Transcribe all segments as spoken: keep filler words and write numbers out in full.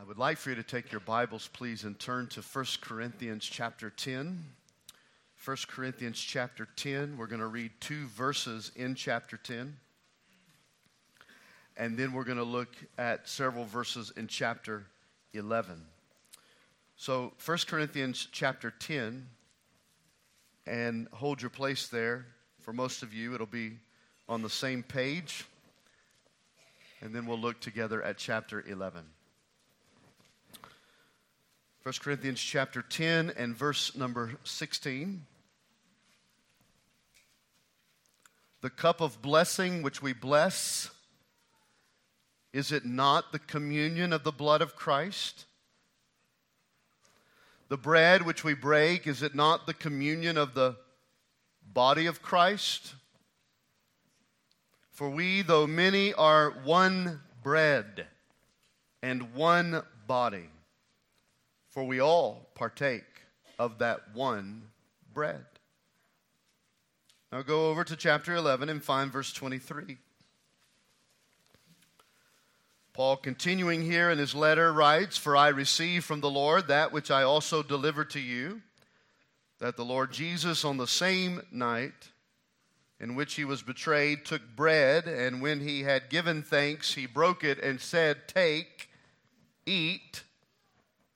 I would like for you to take your Bibles, please, and turn to First Corinthians chapter ten. First Corinthians chapter ten. We're going to read two verses in chapter ten. And then we're going to look at several verses in chapter eleven. So First Corinthians chapter ten, and hold your place there. For most of you, it'll be on the same page. And then we'll look together at chapter eleven. First Corinthians chapter ten and verse number sixteen. The cup of blessing which we bless, is it not the communion of the blood of Christ? The bread which we break, is it not the communion of the body of Christ? For we, though many, are one bread and one body, for we all partake of that one bread. Now go over to chapter eleven and find verse twenty-three. Paul, continuing here in his letter, writes, "For I received from the Lord that which I also delivered to you, that the Lord Jesus on the same night in which he was betrayed took bread, and when he had given thanks, he broke it and said, 'Take, eat,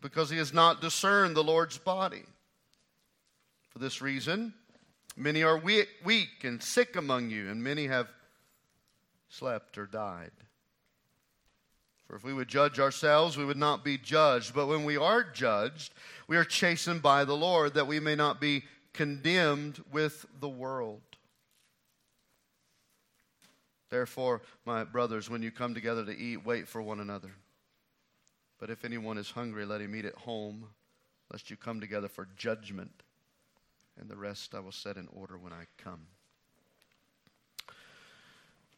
because he has not discerned the Lord's body. For this reason, many are weak and sick among you, and many have slept or died. For if we would judge ourselves, we would not be judged. But when we are judged, we are chastened by the Lord, that we may not be condemned with the world. Therefore, my brothers, when you come together to eat, wait for one another. But if anyone is hungry, let him eat at home, lest you come together for judgment. And the rest I will set in order when I come."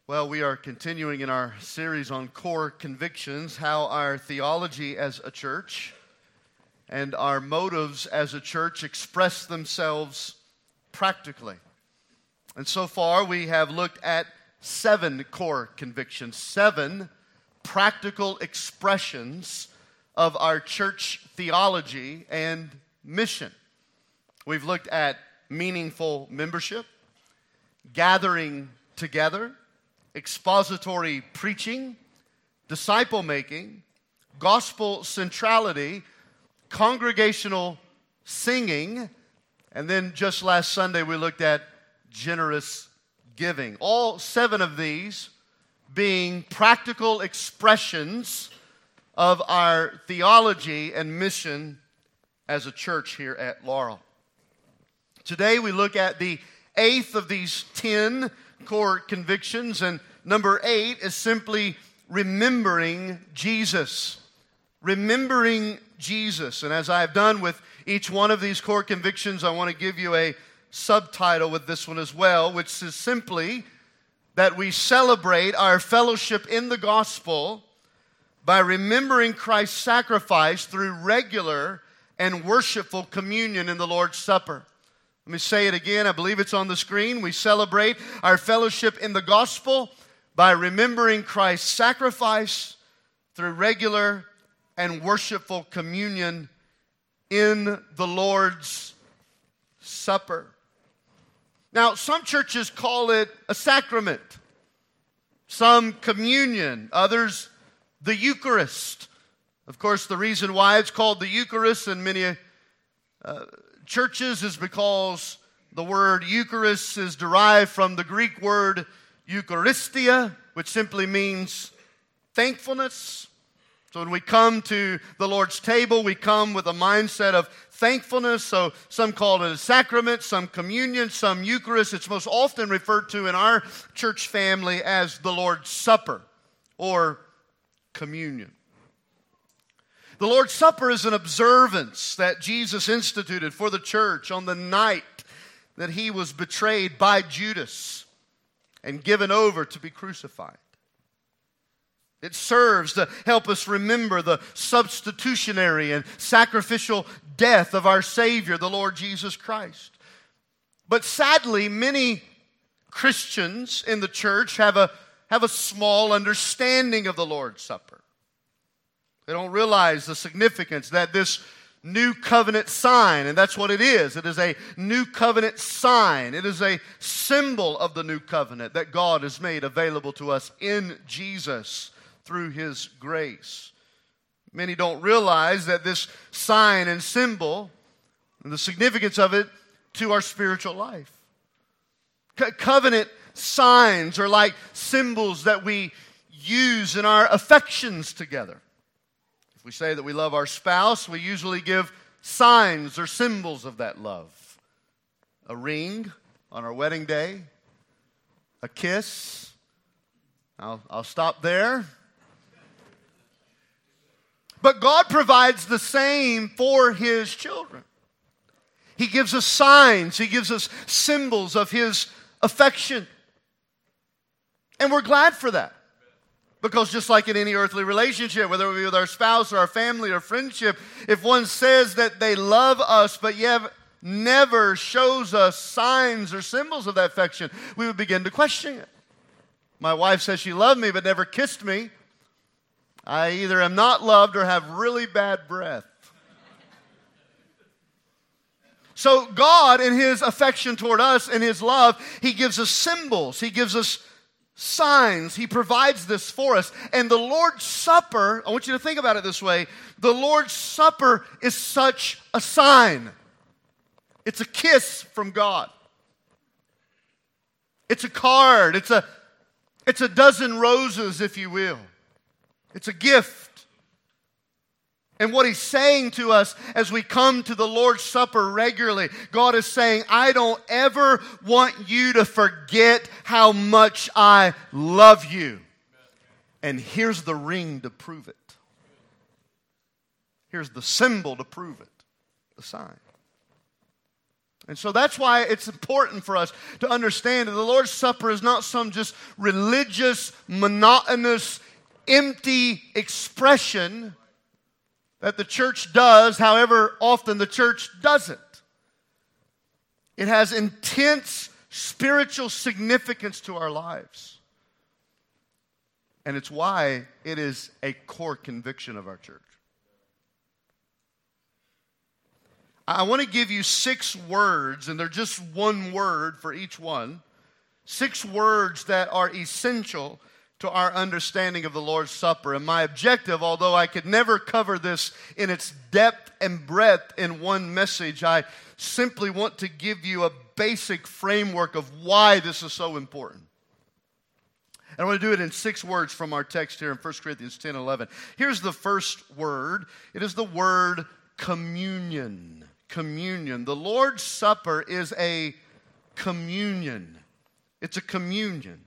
Well, we are continuing in our series on core convictions, how our theology as a church and our motives as a church express themselves practically. And so far, we have looked at seven core convictions, seven practical expressions of our church theology and mission. We've looked at meaningful membership, gathering together, expository preaching, disciple-making, gospel centrality, congregational singing, and then just last Sunday we looked at generous giving. All seven of these being practical expressions of our theology and mission as a church here at Laurel. Today we look at the eighth of these ten core convictions, and number eight is simply remembering Jesus. Remembering Jesus. And as I've done with each one of these core convictions, I want to give you a subtitle with this one as well, which is simply that we celebrate our fellowship in the gospel by remembering Christ's sacrifice through regular and worshipful communion in the Lord's Supper. Let me say it again. I believe it's on the screen. We celebrate our fellowship in the gospel by remembering Christ's sacrifice through regular and worshipful communion in the Lord's Supper. Now, some churches call it a sacrament, some communion, others the Eucharist. Of course, the reason why it's called the Eucharist in many uh, churches is because the word Eucharist is derived from the Greek word Eucharistia, which simply means thankfulness. So when we come to the Lord's table, we come with a mindset of thankfulness. So some call it a sacrament, some communion, some Eucharist. It's most often referred to in our church family as the Lord's Supper or communion. The Lord's Supper is an observance that Jesus instituted for the church on the night that he was betrayed by Judas and given over to be crucified. It serves to help us remember the substitutionary and sacrificial death of our Savior, the Lord Jesus Christ. But sadly, many Christians in the church have a, have a small understanding of the Lord's Supper. They don't realize the significance that this new covenant sign, and that's what it is. It is a new covenant sign. It is a symbol of the new covenant that God has made available to us in Jesus through his grace. Many don't realize that this sign and symbol and the significance of it to our spiritual life. Co- covenant signs are like symbols that we use in our affections together. If we say that we love our spouse, we usually give signs or symbols of that love. A ring on our wedding day, a kiss. I'll, I'll stop there. But God provides the same for his children. He gives us signs. He gives us symbols of his affection. And we're glad for that. Because just like in any earthly relationship, whether it be with our spouse or our family or friendship, if one says that they love us but yet never shows us signs or symbols of that affection, we would begin to question it. My wife says she loved me but never kissed me. I either am not loved or have really bad breath. So God, in his affection toward us and his love, he gives us symbols. He gives us signs. He provides this for us. And the Lord's Supper, I want you to think about it this way, the Lord's Supper is such a sign. It's a kiss from God. It's a card. It's a, it's a dozen roses, if you will. It's a gift. And what he's saying to us as we come to the Lord's Supper regularly, God is saying, I don't ever want you to forget how much I love you. And here's the ring to prove it. Here's the symbol to prove it, the sign. And so that's why it's important for us to understand that the Lord's Supper is not some just religious, monotonous, empty expression that the church does, however often the church doesn't. It has intense spiritual significance to our lives. And it's why it is a core conviction of our church. I want to give you six words, and they're just one word for each one. Six words that are essential to our understanding of the Lord's Supper. And my objective, although I could never cover this in its depth and breadth in one message, I simply want to give you a basic framework of why this is so important. And I want to do it in six words from our text here in First Corinthians ten eleven. Here's the first word. It is the word communion. Communion. The Lord's Supper is a communion. It's a communion.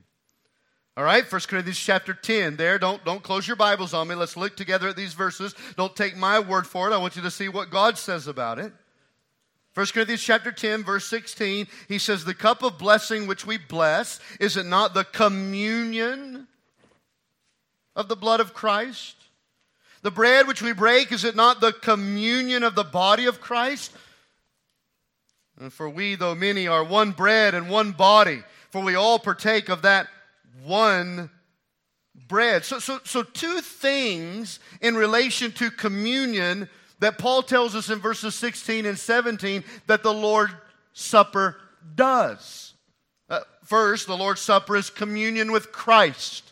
All right, First Corinthians chapter ten there. Don't, don't close your Bibles on me. Let's look together at these verses. Don't take my word for it. I want you to see what God says about it. First Corinthians chapter ten, verse sixteen, he says, the cup of blessing which we bless, is it not the communion of the blood of Christ? The bread which we break, is it not the communion of the body of Christ? And for we, though many, are one bread and one body, for we all partake of that one bread. So, so, so two things in relation to communion that Paul tells us in verses sixteen and seventeen that the Lord's Supper does. Uh, first, the Lord's Supper is communion with Christ.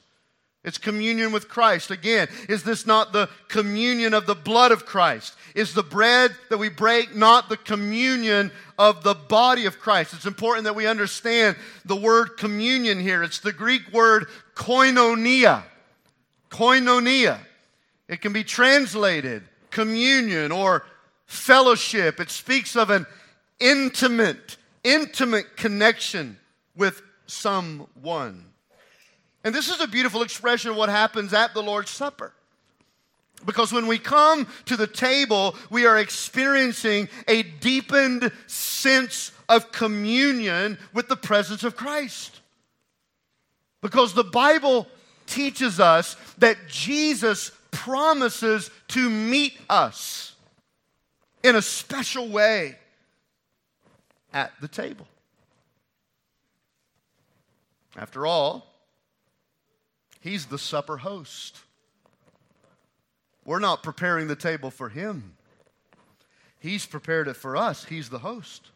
It's communion with Christ. Again, is this not the communion of the blood of Christ? Is the bread that we break not the communion of the body of Christ? It's important that we understand the word communion here. It's the Greek word koinonia. Koinonia. It can be translated communion or fellowship. It speaks of an intimate, intimate connection with someone. And this is a beautiful expression of what happens at the Lord's Supper. Because when we come to the table, we are experiencing a deepened sense of communion with the presence of Christ. Because the Bible teaches us that Jesus promises to meet us in a special way at the table. After all, He's the supper host. We're not preparing the table for Him. He's prepared it for us. He's the host.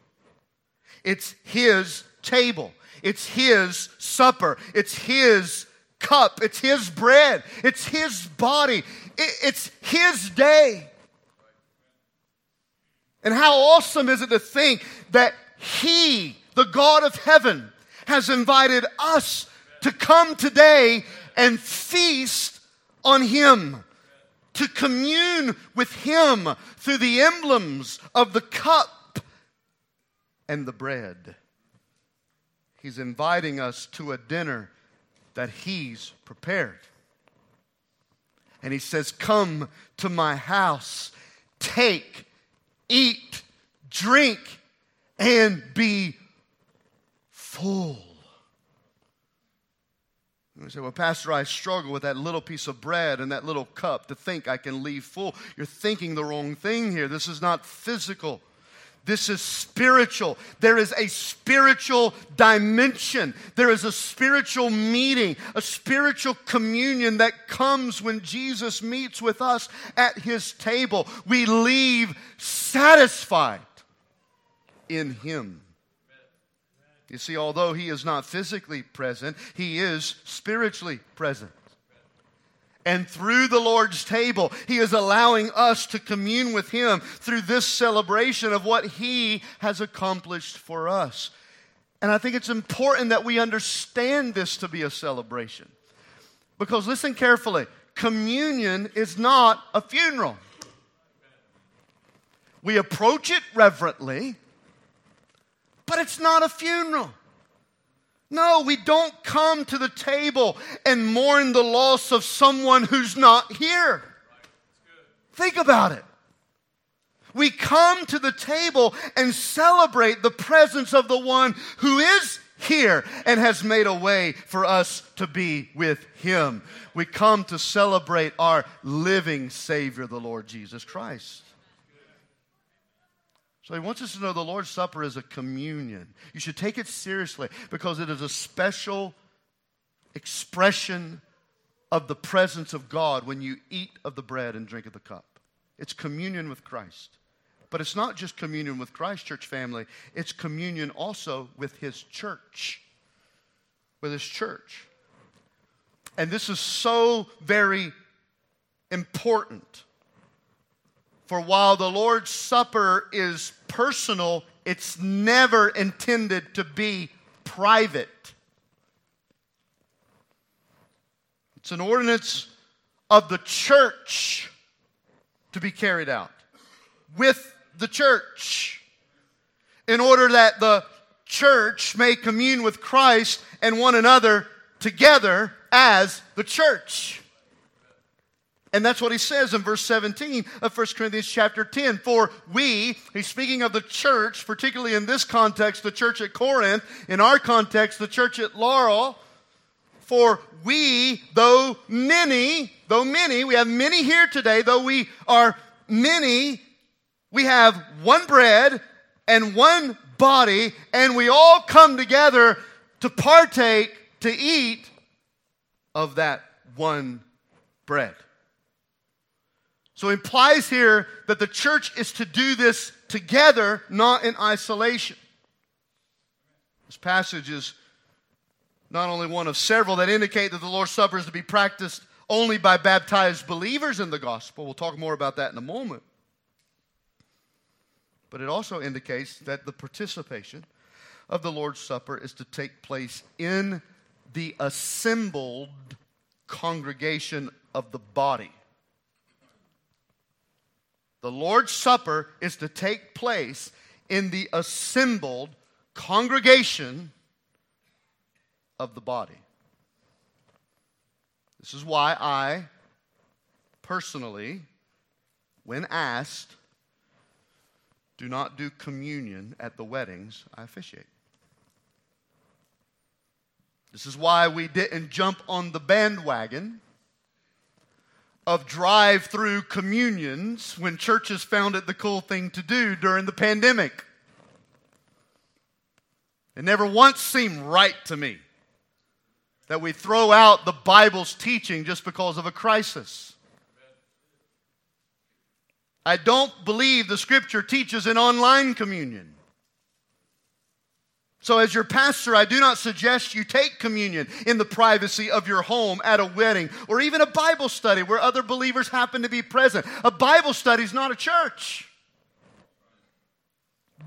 It's His table. It's His supper. It's His cup. It's His bread. It's His body. It's His day. And how awesome is it to think that He, the God of heaven, has invited us to come today and feast on Him, to commune with Him through the emblems of the cup and the bread. He's inviting us to a dinner that He's prepared. And He says, "Come to my house, take, eat, drink, and be full." You say, "Well, Pastor, I struggle with that little piece of bread and that little cup to think I can leave full." You're thinking the wrong thing here. This is not physical. This is spiritual. There is a spiritual dimension. There is a spiritual meeting, a spiritual communion that comes when Jesus meets with us at His table. We leave satisfied in Him. You see, although He is not physically present, He is spiritually present. And through the Lord's table, He is allowing us to commune with Him through this celebration of what He has accomplished for us. And I think it's important that we understand this to be a celebration. Because listen carefully, communion is not a funeral. We approach it reverently, but it's not a funeral. No, we don't come to the table and mourn the loss of someone who's not here. Think about it. We come to the table and celebrate the presence of the one who is here and has made a way for us to be with Him. We come to celebrate our living Savior, the Lord Jesus Christ. So He wants us to know the Lord's Supper is a communion. You should take it seriously because it is a special expression of the presence of God when you eat of the bread and drink of the cup. It's communion with Christ. But it's not just communion with Christ, church family. It's communion also with His church. With His church. And this is so very important. For while the Lord's Supper is personal, it's never intended to be private. It's an ordinance of the church to be carried out with the church in order that the church may commune with Christ and one another together as the church. And that's what He says in verse seventeen of First Corinthians chapter ten. For we, He's speaking of the church, particularly in this context, the church at Corinth. In our context, the church at Laurel. For we, though many, though many, we have many here today, though we are many, we have one bread and one body, and we all come together to partake, to eat of that one bread. So it implies here that the church is to do this together, not in isolation. This passage is Not only one of several that indicate that the Lord's Supper is to be practiced only by baptized believers in the gospel. We'll talk more about that in a moment. But it also indicates that the participation of the Lord's Supper is to take place in the assembled congregation of the body. The Lord's Supper is to take place in the assembled congregation of the body. This is why I personally, when asked, do not do communion at the weddings I officiate. This is why we didn't jump on the bandwagon of drive-through communions when churches found it the cool thing to do during the pandemic. It never once seemed right to me that we throw out the Bible's teaching just because of a crisis. I don't believe the Scripture teaches an online communion. So as your pastor, I do not suggest you take communion in the privacy of your home at a wedding or even a Bible study where other believers happen to be present. A Bible study is not a church.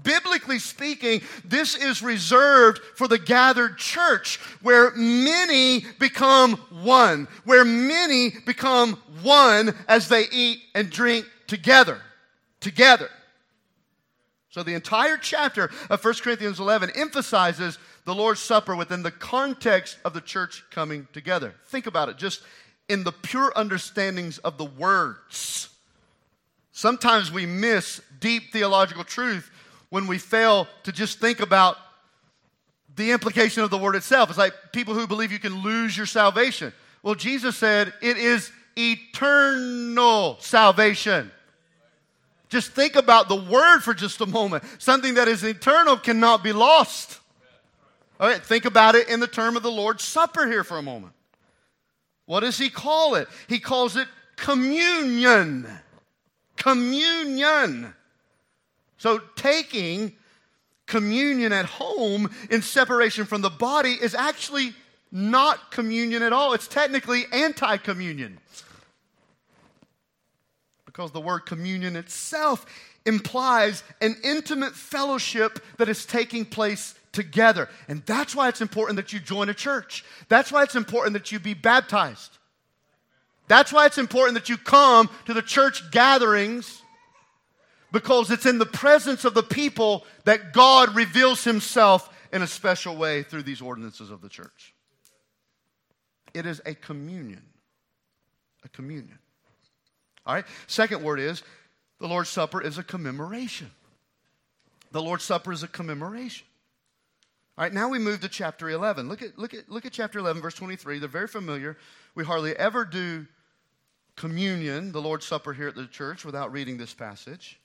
Biblically speaking, this is reserved for the gathered church where many become one, where many become one as they eat and drink together, together. So the entire chapter of First Corinthians eleven emphasizes the Lord's Supper within the context of the church coming together. Think about it, just in the pure understandings of the words. Sometimes we miss deep theological truth when we fail to just think about the implication of the word itself. It's like people who believe you can lose your salvation. Well, Jesus said it is eternal salvation. Just think about the word for just a moment. Something that is eternal cannot be lost. All right, think about it in the term of the Lord's Supper here for a moment. What does he call it? He calls it communion. Communion. So taking communion at home in separation from the body is actually not communion at all. It's technically anti-communion. Because the word communion itself implies an intimate fellowship that is taking place together. And that's why it's important that you join a church. That's why it's important that you be baptized. That's why it's important that you come to the church gatherings, because it's in the presence of the people that God reveals himself in a special way through these ordinances of the church. It is a communion. A communion. All right? Second word is, the Lord's Supper is a commemoration. The Lord's Supper is a commemoration. All right, now we move to chapter eleven. Look at, look at, look at chapter eleven, verse twenty-three. They're very familiar. We hardly ever do communion, the Lord's Supper here at the church, without reading this passage.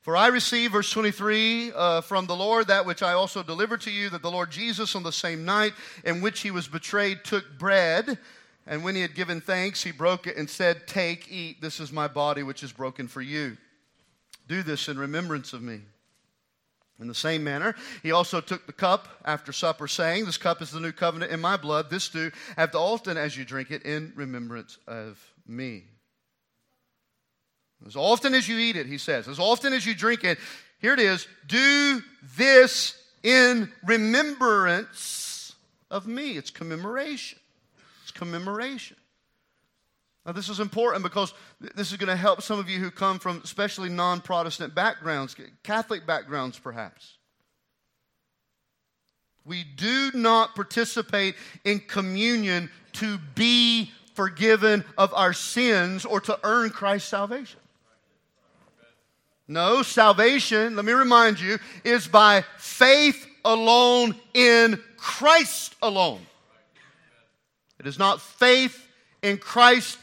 For I received, verse twenty-three, uh, from the Lord that which I also delivered to you, that the Lord Jesus on the same night in which he was betrayed took bread, and when he had given thanks, he broke it and said, "Take, eat, this is my body which is broken for you. Do this in remembrance of me." In the same manner, he also took the cup after supper, saying, "This cup is the new covenant in my blood. This do after often as you drink it in remembrance of me." As often as you eat it, he says, as often as you drink it, here it is, do this in remembrance of me. It's commemoration. It's commemoration. Now, this is important because this is going to help some of you who come from especially non-Protestant backgrounds, Catholic backgrounds perhaps. We do not participate in communion to be forgiven of our sins or to earn Christ's salvation. No, salvation, let me remind you, is by faith alone in Christ alone. It is not faith in Christ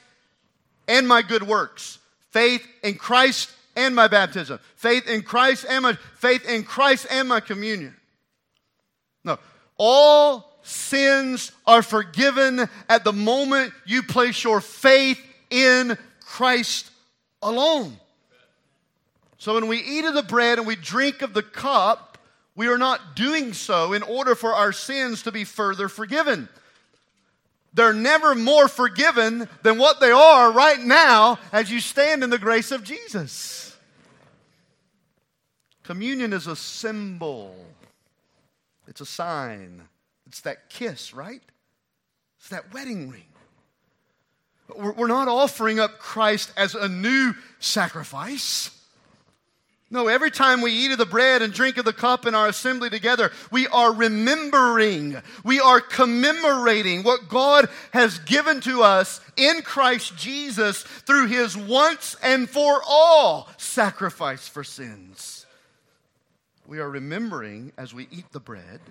and my good works. Faith in Christ and my baptism. Faith in Christ and my faith in Christ and my communion. No, all sins are forgiven at the moment you place your faith in Christ alone. So when we eat of the bread and we drink of the cup, We are not doing so in order for our sins to be further forgiven. They're never more forgiven than what they are right now as you stand in the grace of Jesus. Communion is a symbol. It's a sign. It's that kiss, right? It's that wedding ring. We're not offering up Christ as a new sacrifice. No, every time we eat of the bread and drink of the cup in our assembly together, we are remembering, we are commemorating what God has given to us in Christ Jesus through His once and for all sacrifice for sins. We are remembering as we eat the bread,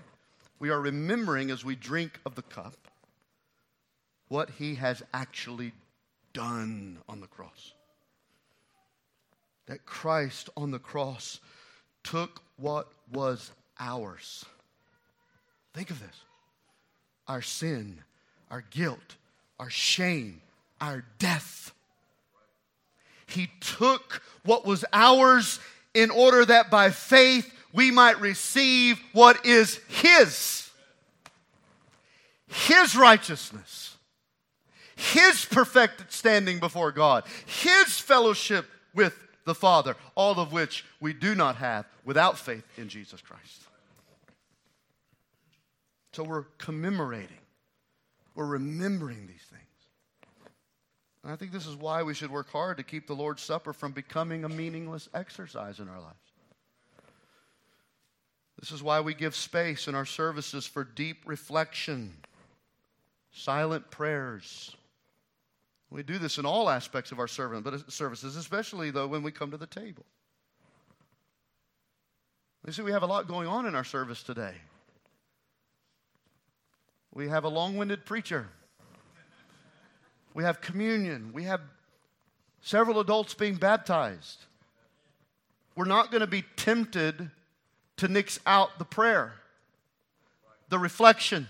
we are remembering as we drink of the cup, what He has actually done on the cross. That Christ on the cross took what was ours. Think of this. Our sin, our guilt, our shame, our death. He took what was ours in order that by faith we might receive what is His. His righteousness. His perfected standing before God, His fellowship with the Father, all of which we do not have without faith in Jesus Christ. So we're commemorating. We're remembering these things. And I think this is why we should work hard to keep the Lord's Supper from becoming a meaningless exercise in our lives. This is why we give space in our services for deep reflection, silent prayers. We do this in all aspects of our servant, but services, especially, though, when we come to the table. You see, we have a lot going on in our service today. We have a long-winded preacher. We have communion. We have several adults being baptized. We're not going to be tempted to nix out the prayer, the reflection,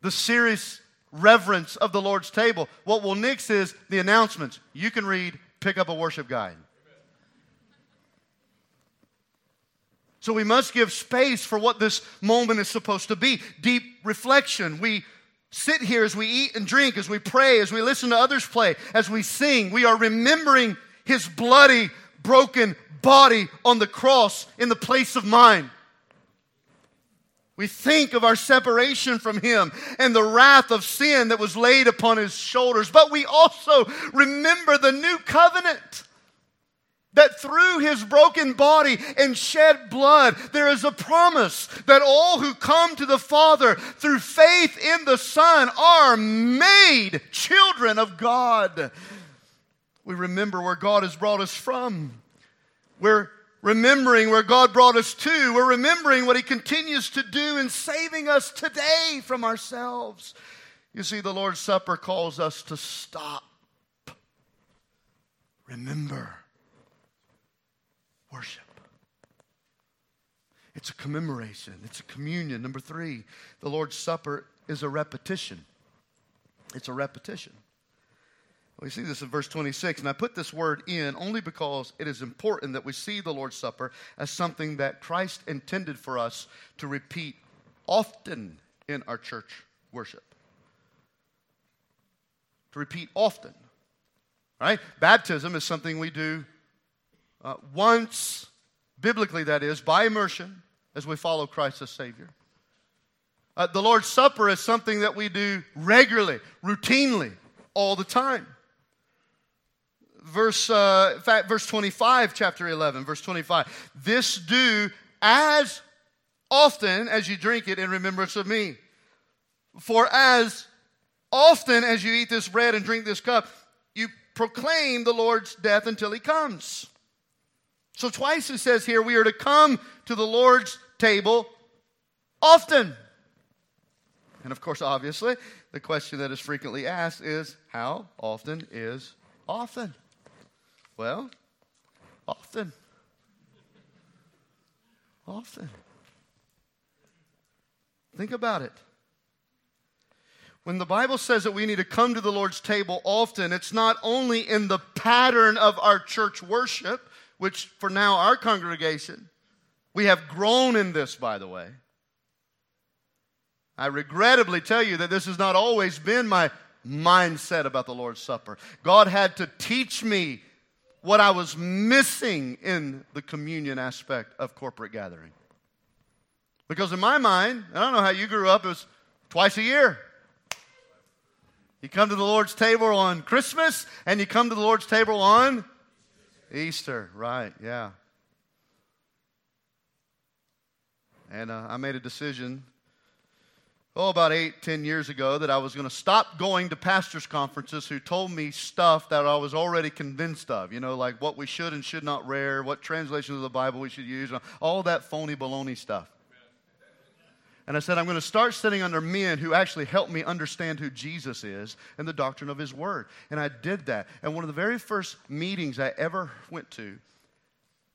the serious reverence of the Lord's table. What we'll nix is the announcements. You can read, pick up a worship guide. So we must give space for what this moment is supposed to be. Deep reflection. We sit here as we eat and drink, as we pray, as we listen to others play, as we sing. We are remembering His bloody, broken body on the cross in the place of mine. We think of our separation from Him and the wrath of sin that was laid upon His shoulders. But we also remember the new covenant, that through His broken body and shed blood, there is a promise that all who come to the Father through faith in the Son are made children of God. We remember where God has brought us from. We're remembering where God brought us to. We're remembering what He continues to do in saving us today from ourselves. You see, the Lord's Supper calls us to stop. Remember. Worship. It's a commemoration. It's a communion. Number three, the Lord's Supper is a repetition. It's a repetition. We see this in verse twenty-six, and I put this word in only because it is important that we see the Lord's Supper as something that Christ intended for us to repeat often in our church worship. To repeat often. All right? Baptism is something we do uh, once, biblically that is, by immersion, as we follow Christ as Savior. Uh, the Lord's Supper is something that we do regularly, routinely, all the time. Verse, uh, in fact, verse twenty-five, chapter eleven, verse twenty-five. This do as often as you drink it in remembrance of me. For as often as you eat this bread and drink this cup, you proclaim the Lord's death until He comes. So twice it says here, we are to come to the Lord's table often. And of course, obviously, the question that is frequently asked is, how often is often? Well, often. Often. Think about it. When the Bible says that we need to come to the Lord's table often, it's not only in the pattern of our church worship, which for now our congregation We have grown in this, by the way. I regrettably tell you that this has not always been my mindset about the Lord's Supper. God had to teach me what I was missing in the communion aspect of corporate gathering. Because in my mind, I don't know how you grew up, it was twice a year. You come to the Lord's table on Christmas, and you come to the Lord's table on Easter. Right, yeah. And uh, I made a decision, oh, about eight, ten years ago, that I was going to stop going to pastors' conferences who told me stuff that I was already convinced of. You know, like what we should and should not wear, what translations of the Bible we should use, all that phony baloney stuff. And I said, I'm going to start sitting under men who actually help me understand who Jesus is and the doctrine of His Word. And I did that. And one of the very first meetings I ever went to,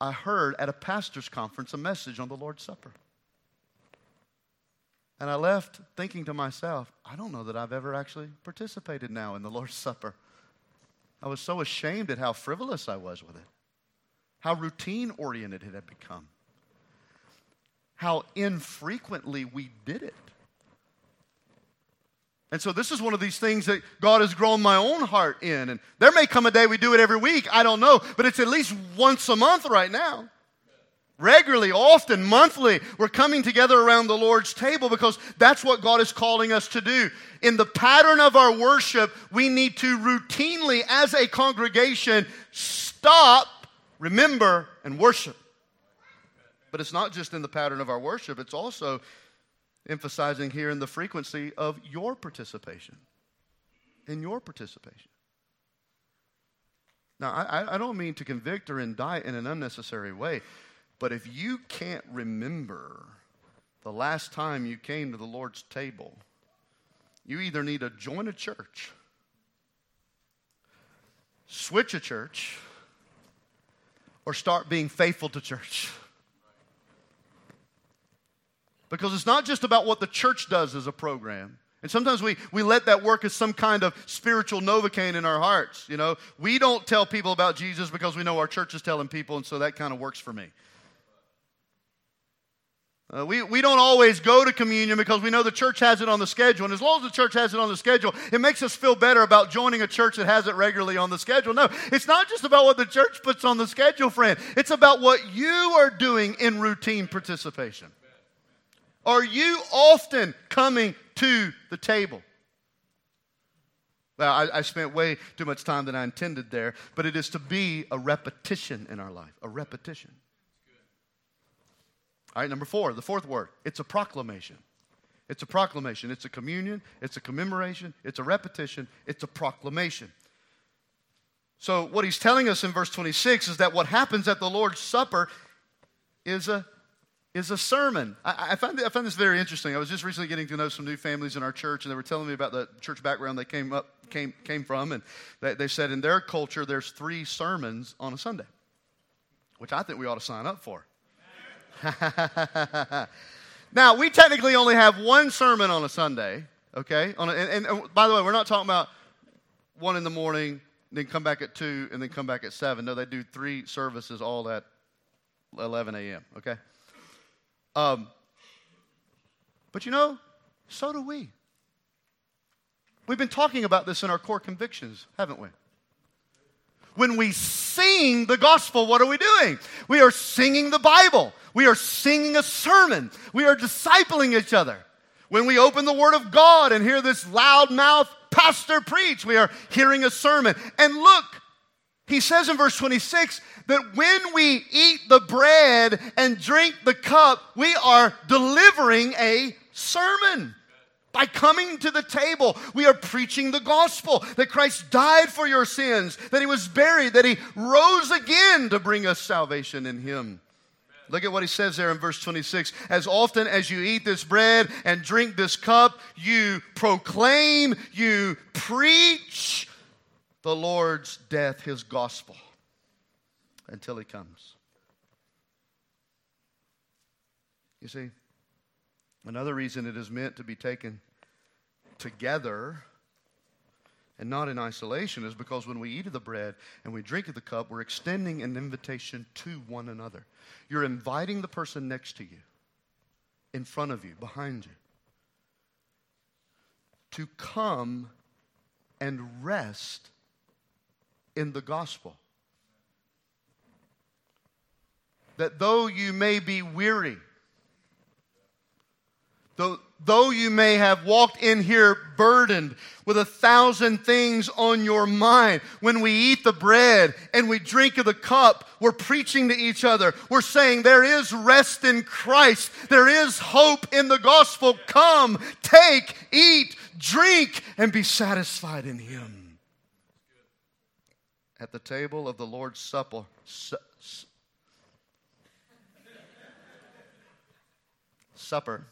I heard at a pastor's conference a message on the Lord's Supper. And I left thinking to myself, I don't know that I've ever actually participated now in the Lord's Supper. I was so ashamed at how frivolous I was with it, how routine-oriented it had become, how infrequently we did it. And so this is one of these things that God has grown my own heart in. And there may come a day we do it every week, I don't know, but it's at least once a month right now. Regularly, often, monthly, we're coming together around the Lord's table because that's what God is calling us to do. In the pattern of our worship, we need to routinely, as a congregation, stop, remember, and worship. But it's not just in the pattern of our worship. It's also emphasizing here in the frequency of your participation. In your participation. Now, I, I don't mean to convict or indict in an unnecessary way. But if you can't remember the last time you came to the Lord's table, you either need to join a church, switch a church, or start being faithful to church. Because it's not just about what the church does as a program. And sometimes we, we let that work as some kind of spiritual Novocaine in our hearts. You know, we don't tell people about Jesus because we know our church is telling people, and so that kind of works for me. Uh, we, we don't always go to communion because we know the church has it on the schedule. And as long as the church has it on the schedule, it makes us feel better about joining a church that has it regularly on the schedule. No, it's not just about what the church puts on the schedule, friend. It's about what you are doing in routine participation. Are you often coming to the table? Well, I, I spent way too much time than I intended there, but it is to be a repetition in our life, a repetition. All right, number four, the fourth word, it's a proclamation. It's a proclamation. It's a communion. It's a commemoration. It's a repetition. It's a proclamation. So what he's telling us in verse twenty-six is that what happens at the Lord's Supper is a is a sermon. I, I, found, I found this very interesting. I was just recently getting to know some new families in our church, and they were telling me about the church background they came up came came from, and they, they said in their culture there's three sermons on a Sunday, which I think we ought to sign up for. Now, we technically only have one sermon on a Sunday, okay? On a, and, and by the way, we're not talking about one in the morning, then come back at two, and then come back at seven. No, they do three services all at eleven a.m., okay? Um, but you know, so do we. We've been talking about this in our core convictions, haven't we? When we sing the gospel, what are we doing? We are singing the Bible. We are singing a sermon. We are discipling each other. When we open the Word of God and hear this loudmouth pastor preach, we are hearing a sermon. And look, he says in verse twenty-six that when we eat the bread and drink the cup, we are delivering a sermon. By coming to the table, we are preaching the gospel, that Christ died for your sins, that He was buried, that He rose again to bring us salvation in Him. Look at what he says there in verse twenty-six. As often as you eat this bread and drink this cup, you proclaim, you preach the Lord's death, His gospel, until He comes. You see, another reason it is meant to be taken together and not in isolation is because when we eat of the bread and we drink of the cup, we're extending an invitation to one another. You're inviting the person next to you, in front of you, behind you, to come and rest in the gospel. That though you may be weary, though, though you may have walked in here burdened with a thousand things on your mind, when we eat the bread and we drink of the cup, we're preaching to each other. We're saying there is rest in Christ. There is hope in the gospel. Come, take, eat, drink, and be satisfied in Him. At the table of the Lord's Supper, su- su- supper,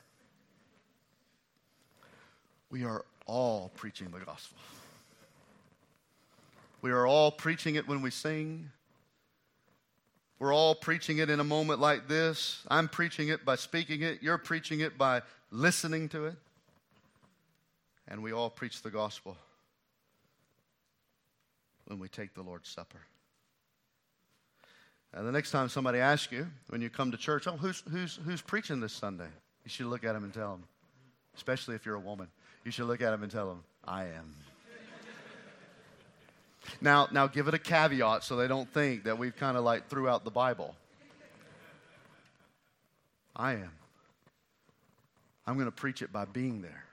we are all preaching the gospel. We are all preaching it when we sing. We're all preaching it in a moment like this. I'm preaching it by speaking it. You're preaching it by listening to it. And we all preach the gospel when we take the Lord's Supper. And the next time somebody asks you, when you come to church, oh, who's, who's, who's preaching this Sunday? You should look at them and tell them, especially if you're a woman. You should look at them and tell them, I am. Now, now give it a caveat so they don't think that we've kind of like threw out the Bible. I am. I'm going to preach it by being there.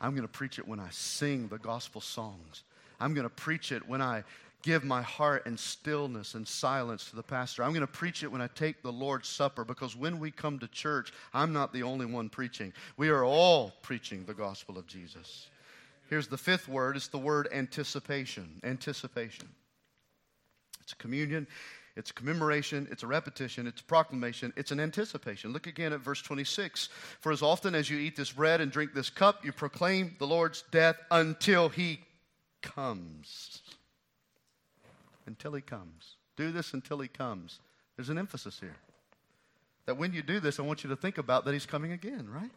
I'm going to preach it when I sing the gospel songs. I'm going to preach it when I give my heart and stillness and silence to the pastor. I'm going to preach it when I take the Lord's Supper, because when we come to church, I'm not the only one preaching. We are all preaching the gospel of Jesus. Here's the fifth word. It's the word anticipation. Anticipation. It's a communion. It's a commemoration, it's a repetition, it's a proclamation, it's an anticipation. Look again at verse twenty-six. For as often as you eat this bread and drink this cup, you proclaim the Lord's death until He comes. Until He comes. Do this until He comes. There's an emphasis here. That when you do this, I want you to think about that He's coming again, right?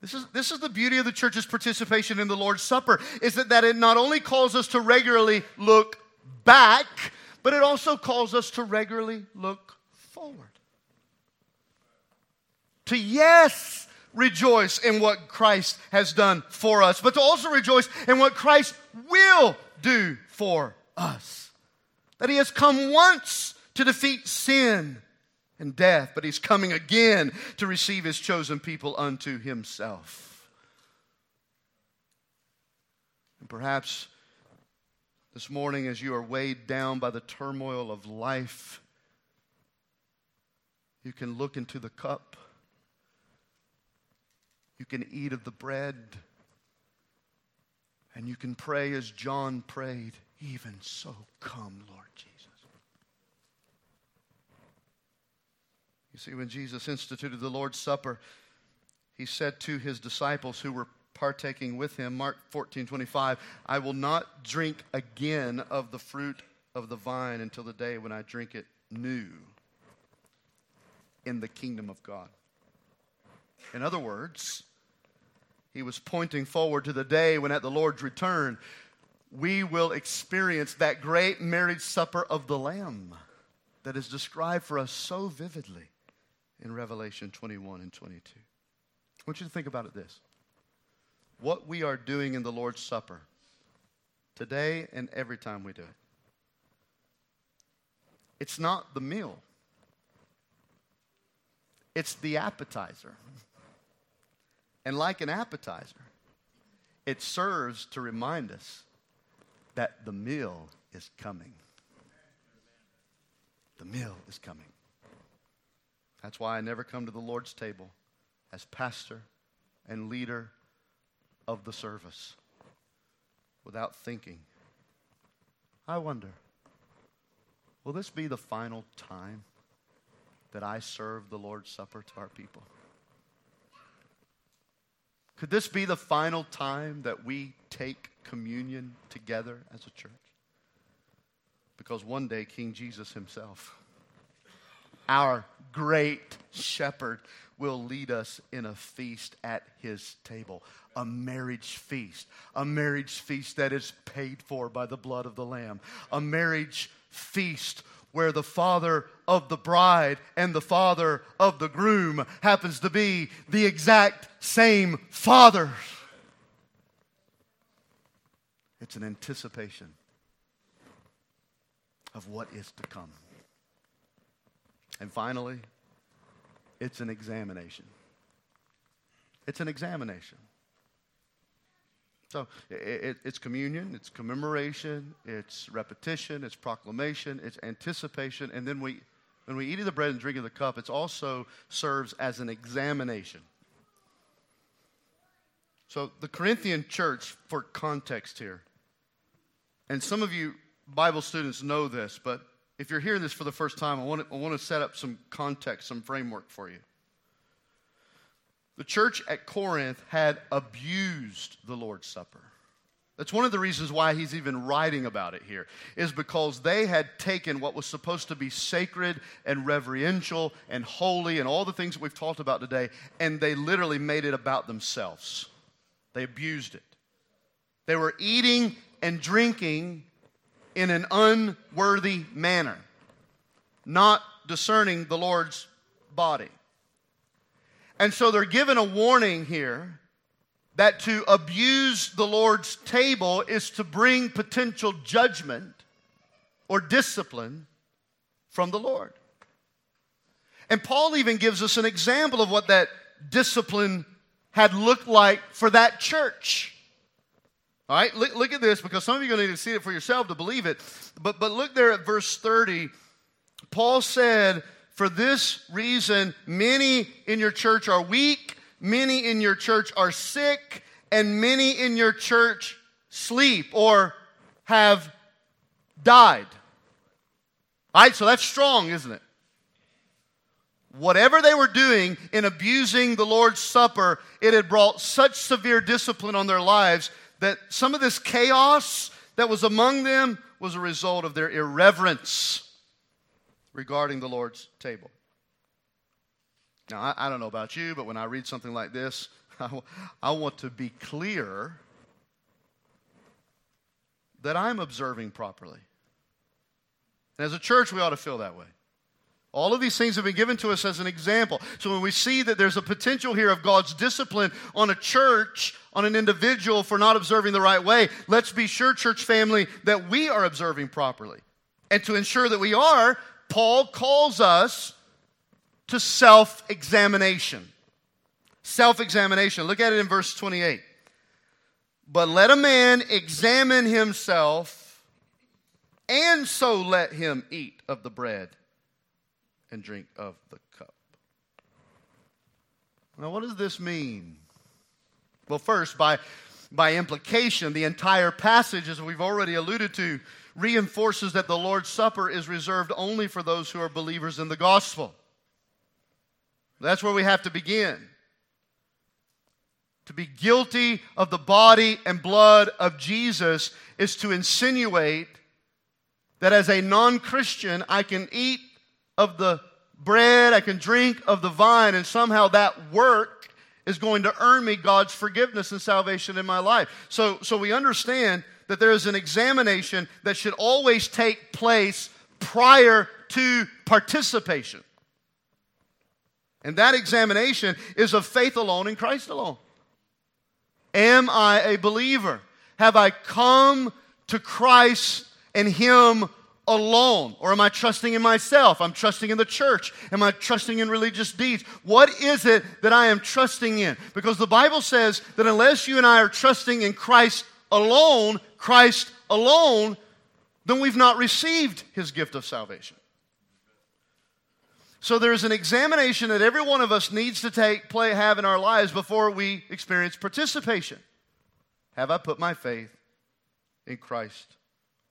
This is, this is the beauty of the church's participation in the Lord's Supper, is that, that it not only calls us to regularly look back, but it also calls us to regularly look forward. To, yes, rejoice in what Christ has done for us, but to also rejoice in what Christ will do for us. That He has come once to defeat sin and death, but He's coming again to receive His chosen people unto Himself. And perhaps this morning, as you are weighed down by the turmoil of life, you can look into the cup. You can eat of the bread. And you can pray as John prayed, even so come, Lord Jesus. You see, when Jesus instituted the Lord's Supper, He said to His disciples who were partaking with Him, Mark fourteen twenty-five, I will not drink again of the fruit of the vine until the day when I drink it new in the kingdom of God. In other words, He was pointing forward to the day when at the Lord's return, we will experience that great marriage supper of the Lamb that is described for us so vividly in Revelation twenty-one and twenty-two. I want you to think about it this. What we are doing in the Lord's Supper today and every time we do it. It's not the meal. It's the appetizer. And like an appetizer, it serves to remind us that the meal is coming. The meal is coming. That's why I never come to the Lord's table as pastor and leader of the service without thinking, I wonder, will this be the final time that I serve the Lord's Supper to our people? Could this be the final time that we take communion together as a church? Because one day King Jesus Himself our great shepherd will lead us in a feast at his table. A marriage feast. A marriage feast that is paid for by the blood of the Lamb. A marriage feast where the father of the bride and the father of the groom happens to be the exact same father. It's an anticipation of what is to come. And finally, it's an examination. It's an examination. So it, it, it's communion, it's commemoration, it's repetition, it's proclamation, it's anticipation. And then we, when we eat of the bread and drink of the cup, it also serves as an examination. So the Corinthian church, for context here, and some of you Bible students know this, but if you're hearing this for the first time, I want to, I want to set up some context, some framework for you. The church at Corinth had abused the Lord's Supper. That's one of the reasons why he's even writing about it here, is because they had taken what was supposed to be sacred and reverential and holy and all the things that we've talked about today, and they literally made it about themselves. They abused it. They were eating and drinking in an unworthy manner, not discerning the Lord's body. And so they're given a warning here that to abuse the Lord's table is to bring potential judgment or discipline from the Lord. And Paul even gives us an example of what that discipline had looked like for that church. All right, look, look at this, because some of you are going to need to see it for yourself to believe it. But, but look there at verse thirty. Paul said, "For this reason, many in your church are weak, many in your church are sick, and many in your church sleep or have died." All right, so that's strong, isn't it? Whatever they were doing in abusing the Lord's Supper, it had brought such severe discipline on their lives that some of this chaos that was among them was a result of their irreverence regarding the Lord's table. Now, I, I don't know about you, but when I read something like this, I, w- I want to be clear that I'm observing properly. And as a church, we ought to feel that way. All of these things have been given to us as an example. So when we see that there's a potential here of God's discipline on a church, on an individual for not observing the right way, let's be sure, church family, that we are observing properly. And to ensure that we are, Paul calls us to self-examination. Self-examination. Look at it in verse twenty-eight. "But let a man examine himself, and so let him eat of the bread and drink of the cup." Now, what does this mean? Well, first, by, by implication, the entire passage, as we've already alluded to, reinforces that the Lord's Supper is reserved only for those who are believers in the gospel. That's where we have to begin. To be guilty of the body and blood of Jesus is to insinuate that as a non-Christian, I can eat of the bread, I can drink of the vine, and somehow that work is going to earn me God's forgiveness and salvation in my life. So, so we understand that there is an examination that should always take place prior to participation. And that examination is of faith alone in Christ alone. Am I a believer? Have I come to Christ and Him alone? Or am I trusting in myself? I'm trusting in the church. Am I trusting in religious deeds? What is it that I am trusting in? Because the Bible says that unless you and I are trusting in Christ alone, Christ alone, then we've not received His gift of salvation. So there's an examination that every one of us needs to take, play, have in our lives before we experience participation. Have I put my faith in Christ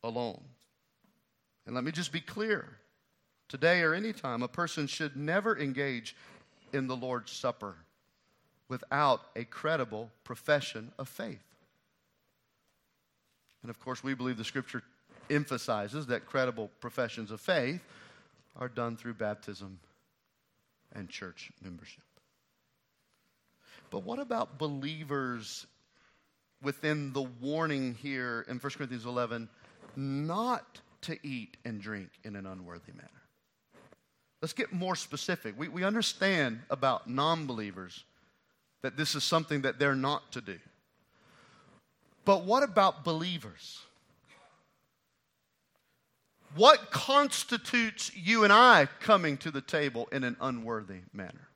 alone? And let me just be clear. Today or any time, a person should never engage in the Lord's Supper without a credible profession of faith. And of course, we believe the Scripture emphasizes that credible professions of faith are done through baptism and church membership. But what about believers within the warning here in First Corinthians eleven not to eat and drink in an unworthy manner? Let's get more specific. We, we understand about non-believers that this is something that they're not to do. But what about believers? What constitutes you and I coming to the table in an unworthy manner?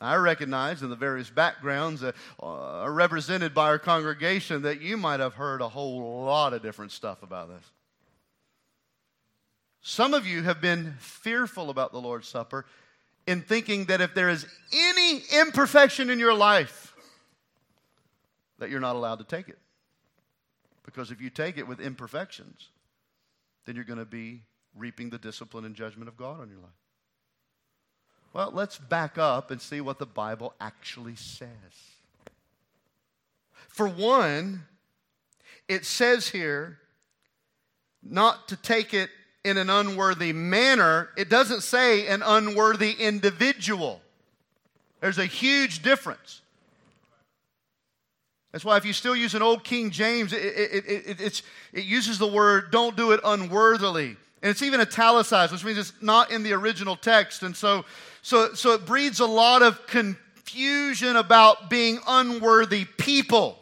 I recognize in the various backgrounds that are represented by our congregation that you might have heard a whole lot of different stuff about this. Some of you have been fearful about the Lord's Supper in thinking that if there is any imperfection in your life, that you're not allowed to take it. Because if you take it with imperfections, then you're going to be reaping the discipline and judgment of God on your life. Well, let's back up and see what the Bible actually says. For one, it says here not to take it in an unworthy manner. It doesn't say an unworthy individual. There's a huge difference. That's why if you still use an old King James, it, it, it, it, it's, it uses the word, don't do it unworthily. And it's even italicized, which means it's not in the original text. And so, so, so it breeds a lot of confusion about being unworthy people.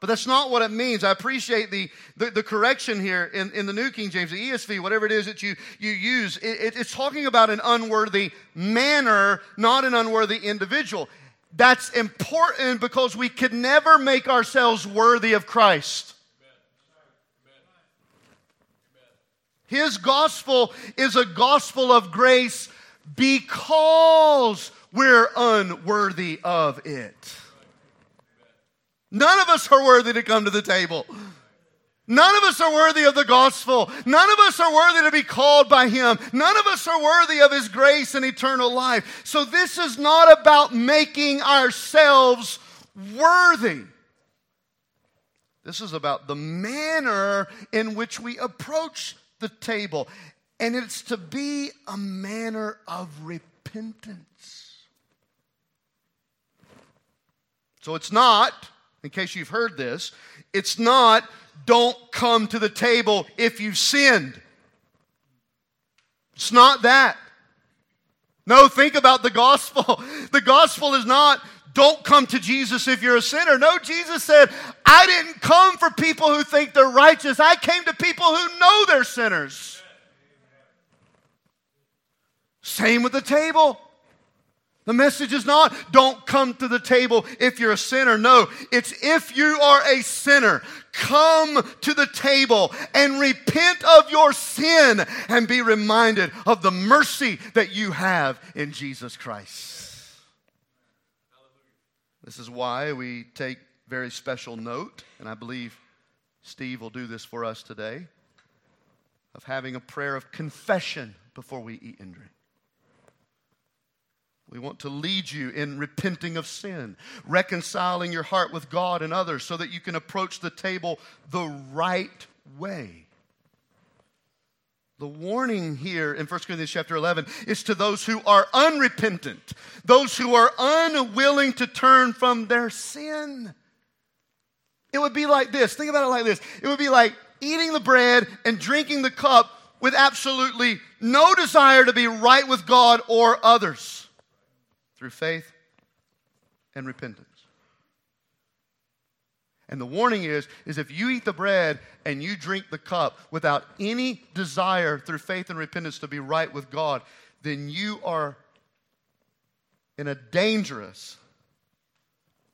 But that's not what it means. I appreciate the, the, the correction here in, in the New King James, the E S V, whatever it is that you, you use. It, it, it's talking about an unworthy manner, not an unworthy individual. That's important because we could never make ourselves worthy of Christ. His gospel is a gospel of grace because we're unworthy of it. None of us are worthy to come to the table. None of us are worthy of the gospel. None of us are worthy to be called by Him. None of us are worthy of His grace and eternal life. So this is not about making ourselves worthy. This is about the manner in which we approach the table. And it's to be a manner of repentance. So it's not, in case you've heard this, it's not don't come to the table if you've sinned. It's not that. No, think about the gospel. The gospel is not don't come to Jesus if you're a sinner. No, Jesus said, I didn't come for people who think they're righteous. I came to people who know they're sinners. Same with the table. The message is not, don't come to the table if you're a sinner. No, it's if you are a sinner, come to the table and repent of your sin and be reminded of the mercy that you have in Jesus Christ. This is why we take very special note, and I believe Steve will do this for us today, of having a prayer of confession before we eat and drink. We want to lead you in repenting of sin, reconciling your heart with God and others so that you can approach the table the right way. The warning here in First Corinthians chapter eleven is to those who are unrepentant, those who are unwilling to turn from their sin. It would be like this. Think about it like this. It would be like eating the bread and drinking the cup with absolutely no desire to be right with God or others. Through faith and repentance. And the warning is, is if you eat the bread and you drink the cup without any desire through faith and repentance to be right with God, then you are in a dangerous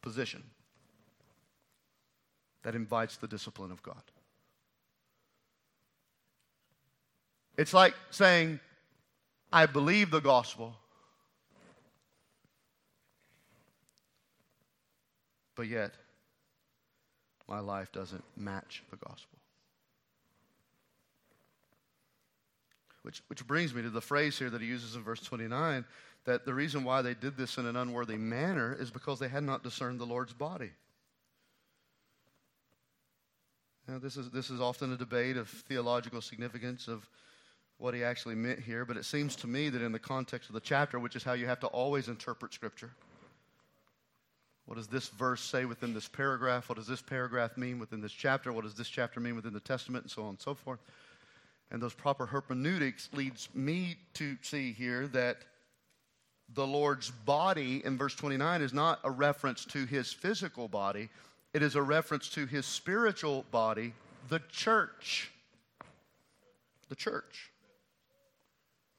position that invites the discipline of God. It's like saying, I believe the gospel, but yet, my life doesn't match the gospel. Which, which brings me to the phrase here that he uses in verse twenty-nine, that the reason why they did this in an unworthy manner is because they had not discerned the Lord's body. Now, this is, this is often a debate of theological significance of, what he actually meant here, but it seems to me that in the context of the chapter, which is how you have to always interpret Scripture, what does this verse say within this paragraph? What does this paragraph mean within this chapter? What does this chapter mean within the Testament? And so on and so forth. And those proper hermeneutics leads me to see here that the Lord's body in verse twenty-nine is not a reference to his physical body. It is a reference to his spiritual body, the church. The church.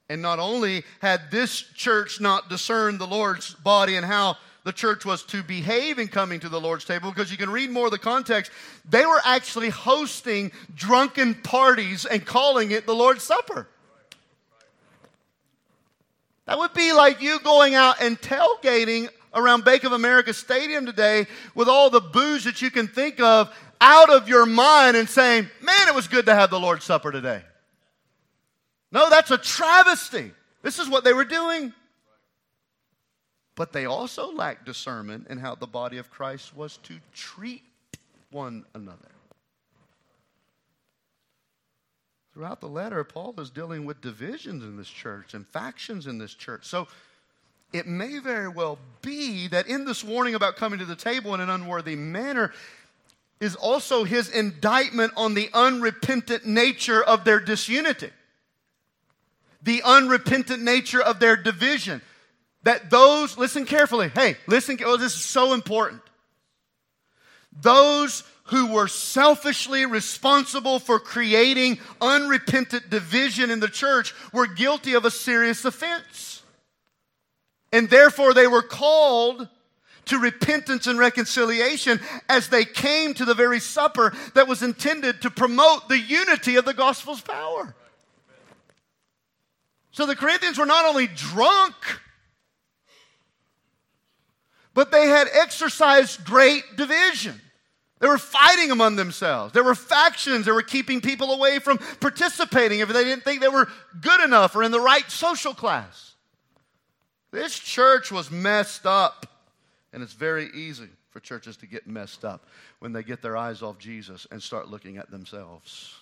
And not only had this church not discerned the Lord's body and how the church was to behave in coming to the Lord's table, because you can read more of the context, they were actually hosting drunken parties and calling it the Lord's Supper. That would be like you going out and tailgating around Bank of America Stadium today with all the booze that you can think of out of your mind and saying, man, it was good to have the Lord's Supper today. No, that's a travesty. This is what they were doing. But they also lacked discernment in how the body of Christ was to treat one another. Throughout the letter, Paul is dealing with divisions in this church and factions in this church. So it may very well be that in this warning about coming to the table in an unworthy manner is also his indictment on the unrepentant nature of their disunity, the unrepentant nature of their division. That those, listen carefully, hey, listen, oh, this is so important. Those who were selfishly responsible for creating unrepentant division in the church were guilty of a serious offense. And therefore they were called to repentance and reconciliation as they came to the very supper that was intended to promote the unity of the gospel's power. So the Corinthians were not only drunk, but they had exercised great division. They were fighting among themselves. There were factions that were keeping people away from participating if they didn't think they were good enough or in the right social class. This church was messed up. And it's very easy for churches to get messed up when they get their eyes off Jesus and start looking at themselves.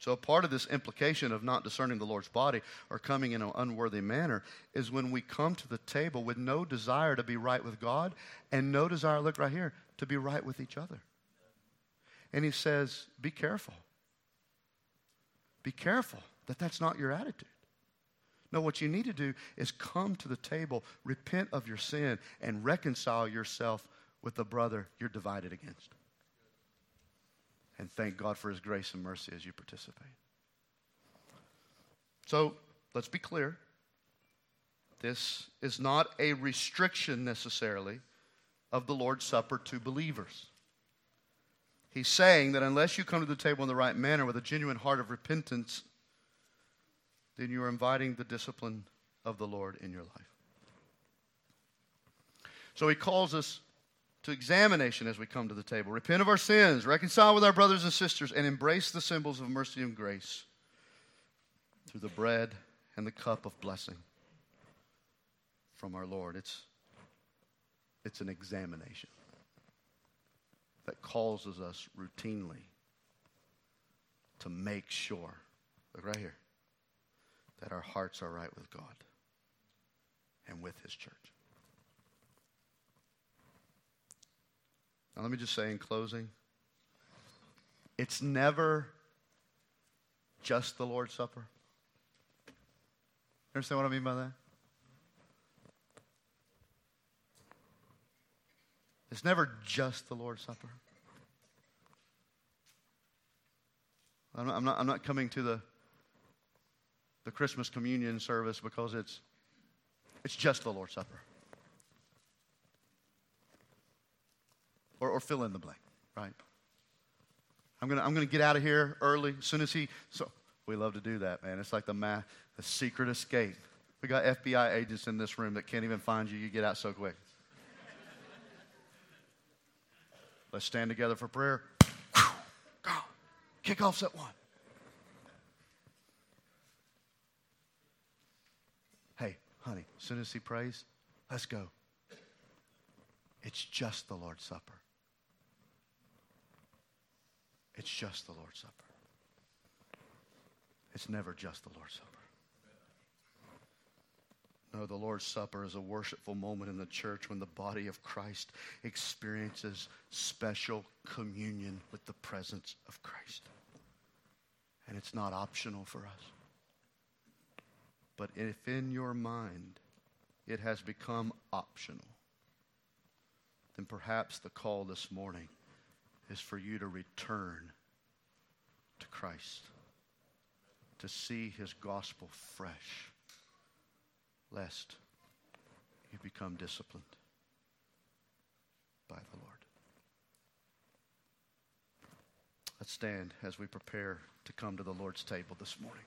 So part of this implication of not discerning the Lord's body or coming in an unworthy manner is when we come to the table with no desire to be right with God and no desire, look right here, to be right with each other. And he says, be careful. Be careful that that's not your attitude. No, what you need to do is come to the table, repent of your sin, and reconcile yourself with the brother you're divided against. And thank God for his grace and mercy as you participate. So, let's be clear. This is not a restriction necessarily of the Lord's Supper to believers. He's saying that unless you come to the table in the right manner with a genuine heart of repentance, then you are inviting the discipline of the Lord in your life. So he calls us to examination as we come to the table. Repent of our sins, reconcile with our brothers and sisters, and embrace the symbols of mercy and grace through the bread and the cup of blessing from our Lord. It's, it's an examination that causes us routinely to make sure, look right here, that our hearts are right with God and with his church. Now, let me just say in closing, it's never just the Lord's Supper. You understand what I mean by that? It's never just the Lord's Supper. I'm not, I'm not, I'm not coming to the, the Christmas communion service because it's, it's just the Lord's Supper. Or, or fill in the blank, right? I'm gonna I'm gonna get out of here early. As soon as he, so we love to do that, man. It's like the math, the secret escape. We got F B I agents in this room that can't even find you. You get out so quick. Let's stand together for prayer. Go, kickoff's at one. Hey, honey, as soon as he prays, let's go. It's just the Lord's Supper. It's just the Lord's Supper. It's never just the Lord's Supper. No, the Lord's Supper is a worshipful moment in the church when the body of Christ experiences special communion with the presence of Christ. And it's not optional for us. But if in your mind it has become optional, then perhaps the call this morning is for you to return to Christ, to see his gospel fresh, lest you become disciplined by the Lord. Let's stand as we prepare to come to the Lord's table this morning.